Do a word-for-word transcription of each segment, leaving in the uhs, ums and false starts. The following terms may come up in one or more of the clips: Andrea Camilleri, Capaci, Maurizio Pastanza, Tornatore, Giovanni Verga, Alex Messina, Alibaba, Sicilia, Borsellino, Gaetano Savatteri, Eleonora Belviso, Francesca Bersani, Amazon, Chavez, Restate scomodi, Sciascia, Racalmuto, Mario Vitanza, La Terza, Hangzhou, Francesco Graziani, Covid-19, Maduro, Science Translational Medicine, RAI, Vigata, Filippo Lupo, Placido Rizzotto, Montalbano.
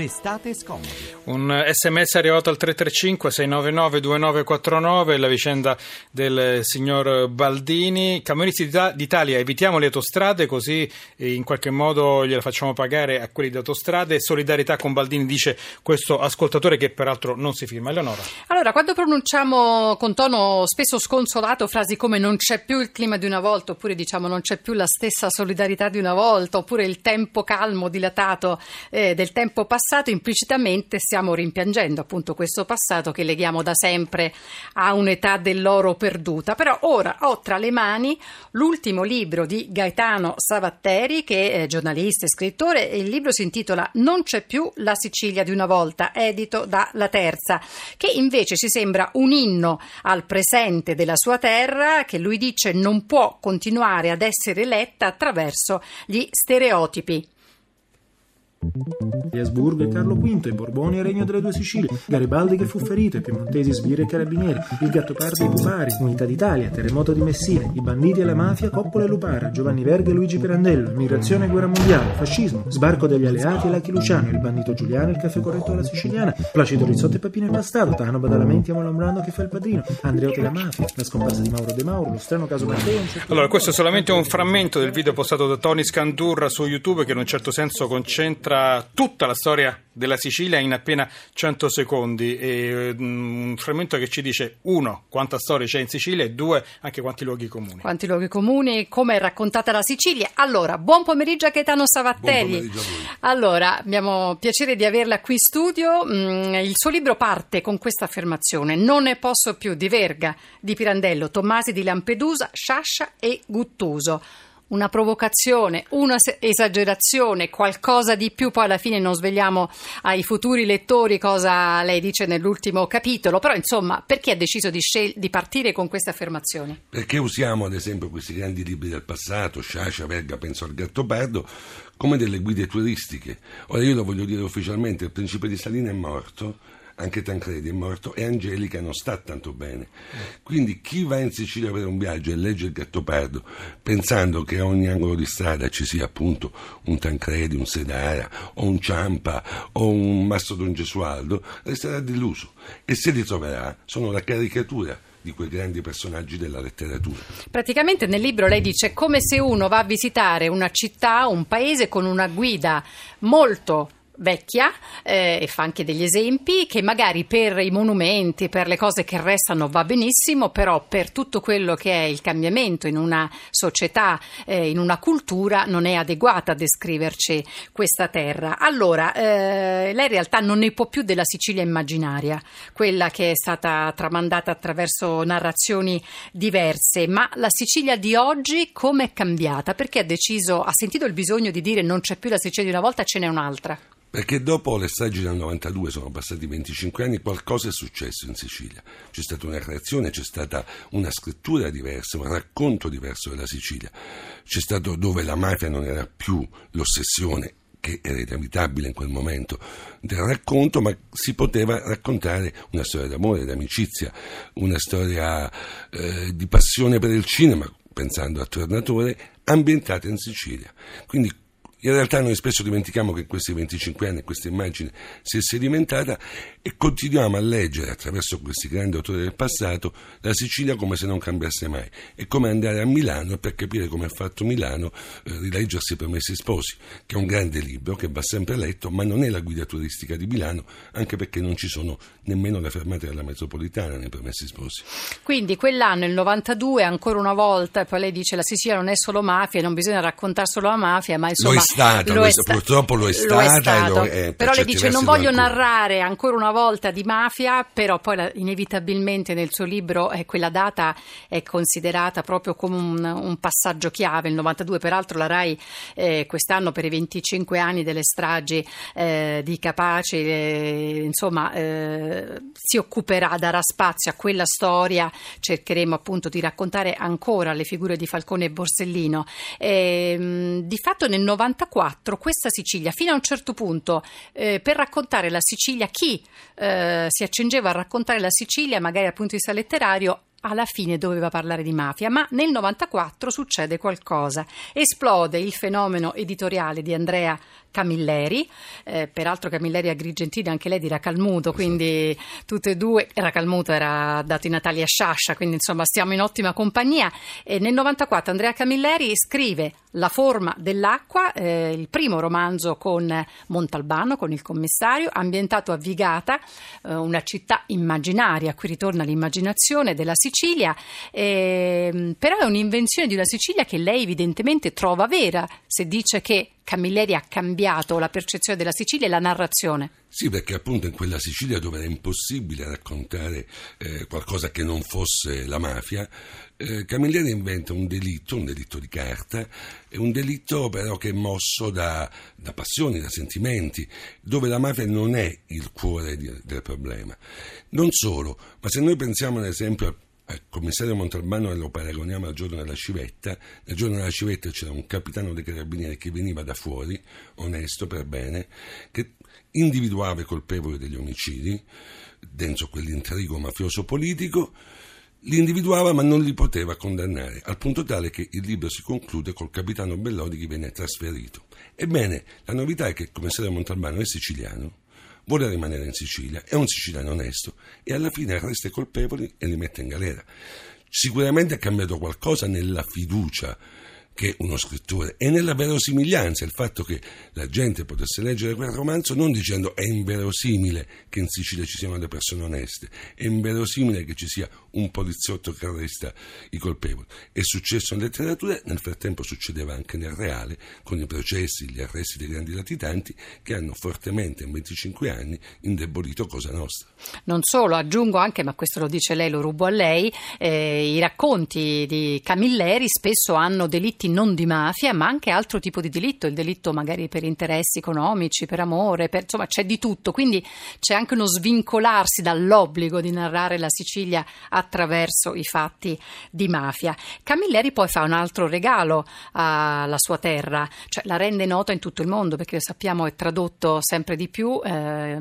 Restate scomodi. Un sms arrivato al tre tre cinque sei nove nove due nove quattro nove, la vicenda del signor Baldini. Camionisti d'Italia, evitiamo le autostrade, così in qualche modo gliela facciamo pagare a quelli di autostrade. Solidarietà con Baldini, dice questo ascoltatore, che peraltro non si firma. Eleonora. Allora, quando pronunciamo con tono spesso sconsolato frasi come non c'è più il clima di una volta, oppure diciamo non c'è più la stessa solidarietà di una volta, oppure il tempo calmo dilatato eh, del tempo passato, implicitamente stiamo rimpiangendo appunto questo passato che leghiamo da sempre a un'età dell'oro perduta. Però ora ho tra le mani l'ultimo libro di Gaetano Savatteri, che è giornalista e scrittore, e il libro si intitola Non c'è più la Sicilia di una volta, edito da La Terza, che invece ci sembra un inno al presente della sua terra, che lui dice non può continuare ad essere letta attraverso gli stereotipi. Di Asburgo e Carlo V, i Borboni e Regno delle Due Sicilie, Garibaldi che fu ferito, i piemontesi, sbirri e carabinieri, il Gattopardo e i Pupari, Unità d'Italia, Terremoto di Messina, i banditi e la mafia, Coppola e Lupara, Giovanni Verga e Luigi Pirandello, Immigrazione e Guerra Mondiale, Fascismo, Sbarco degli Alleati e Lucky Luciano, il bandito Giuliano, il caffè corretto alla siciliana, Placido Rizzotto e Papino e Bastardo, Tano Badalamenti e Molombrano che fa il padrino, Andreotti e la mafia, la scomparsa di Mauro De Mauro, lo strano caso Matteo. Allora, questo è solamente un frammento del video postato da Tony Scandurra su YouTube, che in un certo senso concentra tutta la storia della Sicilia in appena cento secondi, e un frammento che ci dice uno quanta storia c'è in Sicilia e due anche quanti luoghi comuni. Quanti luoghi comuni, come è raccontata la Sicilia. Allora, buon pomeriggio a Gaetano Savatteri. Buon pomeriggio a voi. Allora, abbiamo piacere di averla qui in studio. Il suo libro parte con questa affermazione: non ne posso più di Verga, di Pirandello, Tommasi di Lampedusa, Sciascia e Guttuso. Una provocazione, una esagerazione, qualcosa di più. Poi alla fine non svegliamo ai futuri lettori cosa lei dice nell'ultimo capitolo, però insomma, perché ha deciso di, scel- di partire con queste affermazioni? Perché usiamo ad esempio questi grandi libri del passato, Sciascia, Verga, penso al Gattopardo, come delle guide turistiche. Ora io lo voglio dire ufficialmente, il principe di Salina è morto, anche Tancredi è morto, e Angelica non sta tanto bene. Quindi chi va in Sicilia per un viaggio e legge il Gattopardo pensando che a ogni angolo di strada ci sia appunto un Tancredi, un Sedara o un Ciampa o un Mastro Don Gesualdo, resterà deluso, e se li troverà sono la caricatura di quei grandi personaggi della letteratura. Praticamente nel libro lei dice come se uno va a visitare una città, un paese, con una guida molto vecchia, eh, e fa anche degli esempi che magari per i monumenti, per le cose che restano va benissimo, però per tutto quello che è il cambiamento in una società, eh, in una cultura, non è adeguata a descriverci questa terra. Allora, eh, lei in realtà non ne può più della Sicilia immaginaria, quella che è stata tramandata attraverso narrazioni diverse, ma la Sicilia di oggi come è cambiata? Perché ha deciso, ha sentito il bisogno di dire non c'è più la Sicilia di una volta, ce n'è un'altra? Perché dopo le stragi del novantadue, sono passati venticinque anni, qualcosa è successo in Sicilia. C'è stata una creazione, c'è stata una scrittura diversa, un racconto diverso della Sicilia. C'è stato, dove la mafia non era più l'ossessione, che era inevitabile in quel momento, del racconto, ma si poteva raccontare una storia d'amore, d'amicizia, una storia eh, di passione per il cinema, pensando a Tornatore, ambientata in Sicilia. Quindi in realtà noi spesso dimentichiamo che questi venticinque anni, questa immagine si è sedimentata, e continuiamo a leggere attraverso questi grandi autori del passato la Sicilia come se non cambiasse mai. È come andare a Milano, e per capire come è fatto Milano eh, rileggersi Promessi Sposi, che è un grande libro che va sempre letto, ma non è la guida turistica di Milano, anche perché non ci sono nemmeno le fermate della metropolitana nei Promessi Sposi. Quindi quell'anno, il novantadue, ancora una volta, e poi lei dice la Sicilia non è solo mafia, non bisogna raccontare solo la mafia, ma insomma... Stato, lo è sta- purtroppo lo è stata, lo è lo è, però lei dice non voglio ancora narrare ancora una volta di mafia, però poi la, inevitabilmente nel suo libro eh, quella data è considerata proprio come un, un passaggio chiave, il novantadue. Peraltro la RAI eh, quest'anno per i venticinque anni delle stragi eh, di Capaci eh, insomma eh, si occuperà, darà spazio a quella storia, cercheremo appunto di raccontare ancora le figure di Falcone e Borsellino. Eh, di fatto nel novanta questa Sicilia, fino a un certo punto, eh, per raccontare la Sicilia, chi eh, si accingeva a raccontare la Sicilia, magari dal punto di vista letterario, alla fine doveva parlare di mafia, ma nel novantaquattro succede qualcosa. Esplode il fenomeno editoriale di Andrea Camilleri, eh, peraltro Camilleri agrigentina, anche lei di Racalmuto, quindi tutte e due. Racalmuto era dato i natali a Sciascia, quindi insomma stiamo in ottima compagnia. E nel novantaquattro Andrea Camilleri scrive La forma dell'acqua, eh, il primo romanzo con Montalbano, con il commissario, ambientato a Vigata, eh, una città immaginaria. Qui ritorna l'immaginazione della Sicilia Sicilia, eh, però è un'invenzione di una Sicilia che lei evidentemente trova vera, se dice che Camilleri ha cambiato la percezione della Sicilia e la narrazione. Sì, perché appunto in quella Sicilia dove era impossibile raccontare eh, qualcosa che non fosse la mafia, eh, Camilleri inventa un delitto, un delitto di carta, è un delitto però che è mosso da, da passioni, da sentimenti, dove la mafia non è il cuore di, del problema. Non solo, ma se noi pensiamo ad esempio al Il commissario Montalbano, e lo paragoniamo al giorno della civetta, nel giorno della civetta c'era un capitano dei carabinieri che veniva da fuori, onesto, per bene, che individuava i colpevoli degli omicidi dentro quell'intrigo mafioso politico, li individuava ma non li poteva condannare, al punto tale che il libro si conclude col capitano Bellodi che viene trasferito. Ebbene, la novità è che il commissario Montalbano è siciliano, vuole rimanere in Sicilia, è un siciliano onesto e alla fine arresta i colpevoli e li mette in galera. Sicuramente è cambiato qualcosa nella fiducia che uno scrittore e nella verosimiglianza, il fatto che la gente potesse leggere quel romanzo non dicendo è inverosimile che in Sicilia ci siano le persone oneste, è inverosimile che ci sia un poliziotto che arresta i colpevoli. È successo in letteratura, nel frattempo succedeva anche nel reale, con i processi, gli arresti dei grandi latitanti che hanno fortemente in venticinque anni indebolito Cosa Nostra. Non solo, aggiungo anche, ma questo lo dice lei, lo rubo a lei, eh, i racconti di Camilleri spesso hanno delitti non di mafia ma anche altro tipo di delitto, il delitto magari per interessi economici, per amore, per, insomma c'è di tutto, quindi c'è anche uno svincolarsi dall'obbligo di narrare la Sicilia attraverso i fatti di mafia. Camilleri poi fa un altro regalo alla sua terra, cioè la rende nota in tutto il mondo, perché sappiamo è tradotto sempre di più, eh,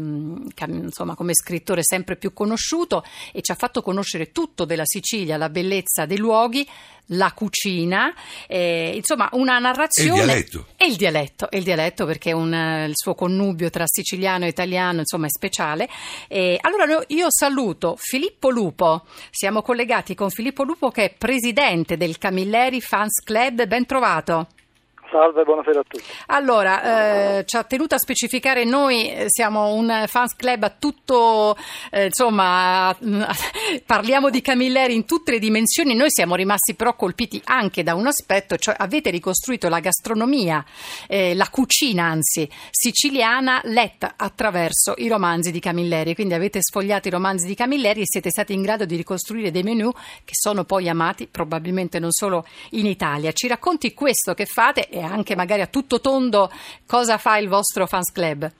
insomma come scrittore sempre più conosciuto, e ci ha fatto conoscere tutto della Sicilia, la bellezza dei luoghi, la cucina, eh, insomma una narrazione, e il dialetto e il dialetto, e il dialetto perché un, il suo connubio tra siciliano e italiano insomma è speciale. Eh, allora io saluto Filippo Lupo, siamo collegati con Filippo Lupo che è presidente del Camilleri Fans Club, ben trovato. Salve, buonasera a tutti. Allora, eh, ci ha tenuto a specificare, noi siamo un fans club a tutto, eh, insomma, parliamo di Camilleri in tutte le dimensioni, noi siamo rimasti però colpiti anche da un aspetto, cioè avete ricostruito la gastronomia, eh, la cucina anzi, siciliana letta attraverso i romanzi di Camilleri, quindi avete sfogliato i romanzi di Camilleri e siete stati in grado di ricostruire dei menù che sono poi amati probabilmente non solo in Italia. Ci racconti questo che fate e anche magari a tutto tondo cosa fa il vostro fans club?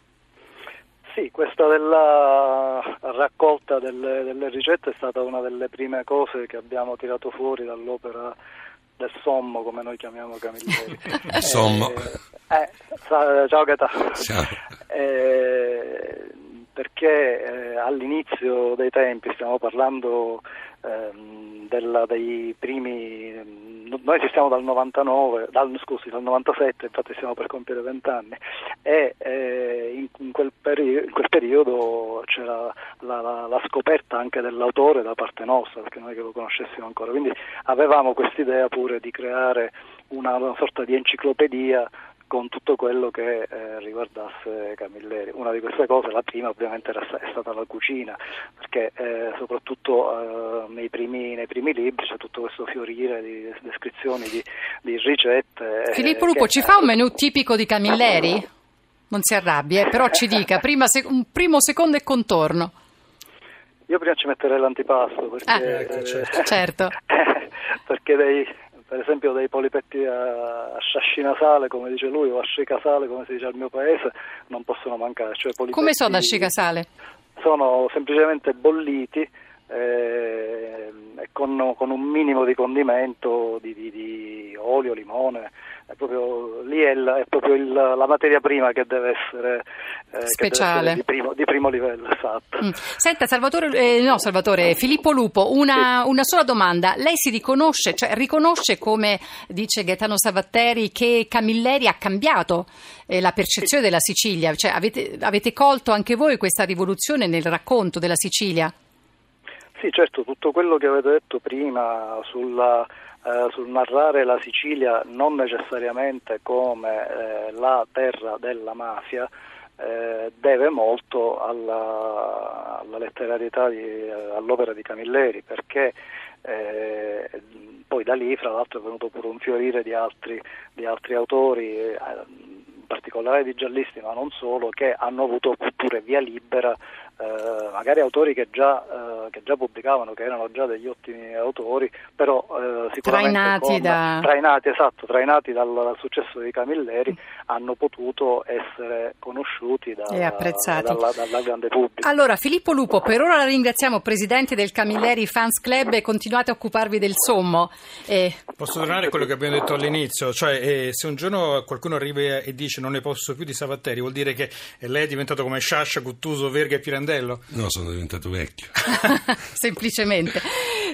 Sì, questa della raccolta delle, delle ricette è stata una delle prime cose che abbiamo tirato fuori dall'opera del sommo, come noi chiamiamo Camilleri. Sommo. Eh, eh, ciao Gaetano. Ciao. Eh, perché eh, all'inizio dei tempi, stiamo parlando ehm, della, dei primi... Noi ci stiamo dal novantanove, dal, scusi, dal novantasette, infatti stiamo per compiere vent'anni, e eh, in, in, quel peri- in quel periodo c'era la, la, la scoperta anche dell'autore da parte nostra, perché non è che lo conoscessimo ancora, quindi avevamo quest'idea pure di creare una, una sorta di enciclopedia con tutto quello che eh, riguardasse Camilleri. Una di queste cose, la prima ovviamente era, è stata la cucina, perché eh, soprattutto eh, nei, primi, nei primi libri c'è tutto questo fiorire di descrizioni, di, di ricette. Filippo eh, Lupo, ci è... fa un menù tipico di Camilleri? Non si arrabbi, eh, però ci dica, prima, sec- un primo, secondo e contorno. Io prima ci metterei l'antipasto, perché... Eh, certo. Eh, certo. Perché dei... per esempio dei polipetti a sciascinasale, come dice lui, o a scicasale, come si dice al mio paese, non possono mancare. Cioè, come sono a scicasale? Sono semplicemente bolliti eh, con, con un minimo di condimento, di, di, di olio, limone, è proprio lì è, il, è proprio il, la materia prima che deve essere eh, speciale, che deve essere di, primo, di primo livello, esatto. Mm. Senta Salvatore, eh, no Salvatore, Filippo Lupo, una, sì. una sola domanda, lei si riconosce, cioè riconosce, come dice Gaetano Savatteri, che Camilleri ha cambiato eh, la percezione sì. della Sicilia, cioè avete, avete colto anche voi questa rivoluzione nel racconto della Sicilia? Sì, certo, tutto quello che avete detto prima sulla Uh, sul narrare la Sicilia non necessariamente come uh, la terra della mafia uh, deve molto alla, alla letterarietà, di, uh, all'opera di Camilleri, perché uh, poi da lì fra l'altro è venuto pure un fiorire di altri, di altri autori, uh, in particolare di giallisti, ma non solo, che hanno avuto pure via libera, uh, magari autori che già... Uh, che già pubblicavano, che erano già degli ottimi autori, però eh, sicuramente trainati, con, da... trainati, esatto, trainati dal, dal successo di Camilleri, hanno potuto essere conosciuti da, e apprezzati dalla, dalla grande pubblico. Allora Filippo Lupo, per ora la ringraziamo, presidente del Camilleri Fans Club, e continuate a occuparvi del sommo. E... Posso tornare a quello che abbiamo detto all'inizio, cioè eh, se un giorno qualcuno arriva e dice non ne posso più di Savatteri, vuol dire che lei è diventato come Sciascia, Guttuso, Verga e Pirandello? No, sono diventato vecchio. Semplicemente.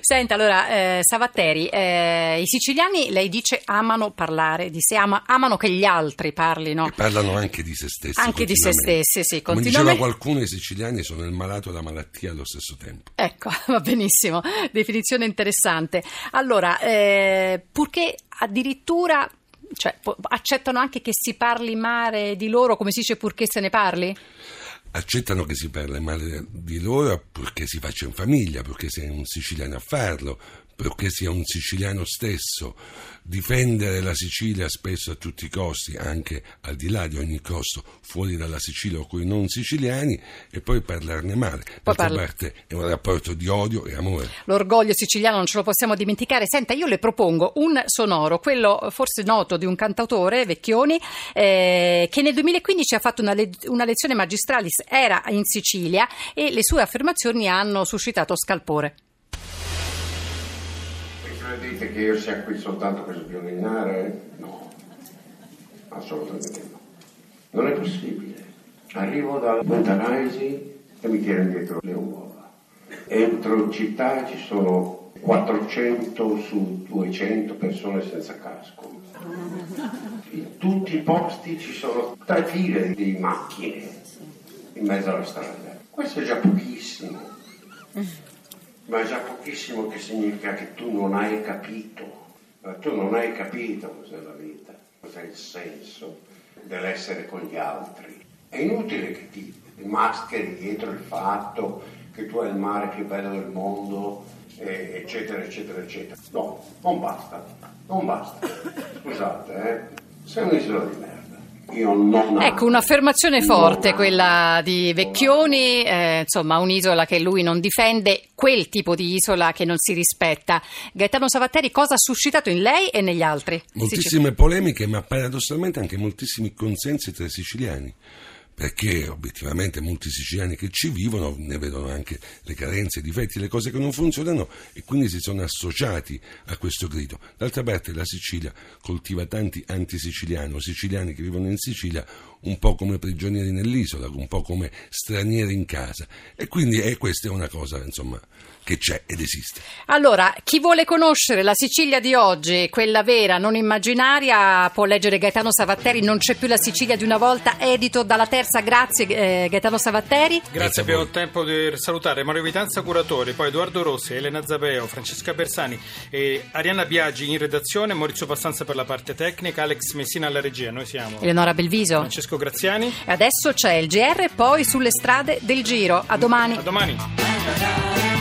Senta, allora eh, Savatteri, eh, i siciliani, lei dice, amano parlare di sé, ama, amano che gli altri parlino. E parlano anche di se stessi. Anche di se stessi, sì. Come diceva qualcuno, i siciliani sono il malato e la malattia allo stesso tempo. Ecco, va benissimo, definizione interessante. Allora, eh, purché addirittura, cioè, accettano anche che si parli male di loro, come si dice, purché se ne parli? Accettano che si parli male di loro perché si faccia in famiglia, perché sia un siciliano a farlo, perché sia un siciliano stesso. Difendere la Sicilia spesso a tutti i costi, anche al di là di ogni costo, fuori dalla Sicilia o coi non siciliani, e poi parlarne male. D'altra parte è un rapporto di odio e amore. L'orgoglio siciliano non ce lo possiamo dimenticare. Senta, io le propongo un sonoro, quello forse noto di un cantautore, Vecchioni, eh, che nel duemilaquindici ha fatto una, le- una lezione magistralis, era in Sicilia, e le sue affermazioni hanno suscitato scalpore. Credete che io sia qui soltanto per sbioninare? No, assolutamente no. Non è possibile. Arrivo da Montanaisi e mi tirano dietro le uova. Entro in città, ci sono quattrocento su duecento persone senza casco. In tutti i posti ci sono tre file di macchine in mezzo alla strada. Questo è già pochissimo. Ma è già pochissimo, che significa che tu non hai capito, ma tu non hai capito cos'è la vita, cos'è il senso dell'essere con gli altri. È inutile che ti mascheri dietro il fatto che tu hai il mare più bello del mondo, eh, eccetera, eccetera, eccetera. No, non basta, non basta. Scusate, eh, sei un'isola di merda. Io non ecco, un'affermazione forte non quella di Vecchioni, eh, insomma un'isola che lui non difende, quel tipo di isola che non si rispetta. Gaetano Savatteri, cosa ha suscitato in lei e negli altri? Moltissime polemiche, ma paradossalmente anche moltissimi consensi tra i siciliani, perché obiettivamente molti siciliani che ci vivono ne vedono anche le carenze, i difetti, le cose che non funzionano, e quindi si sono associati a questo grido. D'altra parte la Sicilia coltiva tanti antisiciliani o siciliani che vivono in Sicilia un po' come prigionieri nell'isola, un po' come stranieri in casa, e quindi eh, questa è una cosa, insomma, che c'è ed esiste. Allora, chi vuole conoscere la Sicilia di oggi, quella vera, non immaginaria, può leggere Gaetano Savatteri, Non c'è più la Sicilia di una volta, edito dalla Terza. Grazie eh, Gaetano Savatteri. Grazie, abbiamo il tempo di salutare Mario Vitanza, curatore, poi Edoardo Rossi, Elena Zabeo, Francesca Bersani e Arianna Biaggi in redazione, Maurizio Pastanza per la parte tecnica, Alex Messina alla regia. Noi siamo Eleonora Belviso, Francesco Graziani, e adesso c'è il G R, poi Sulle strade del Giro. A domani. A domani.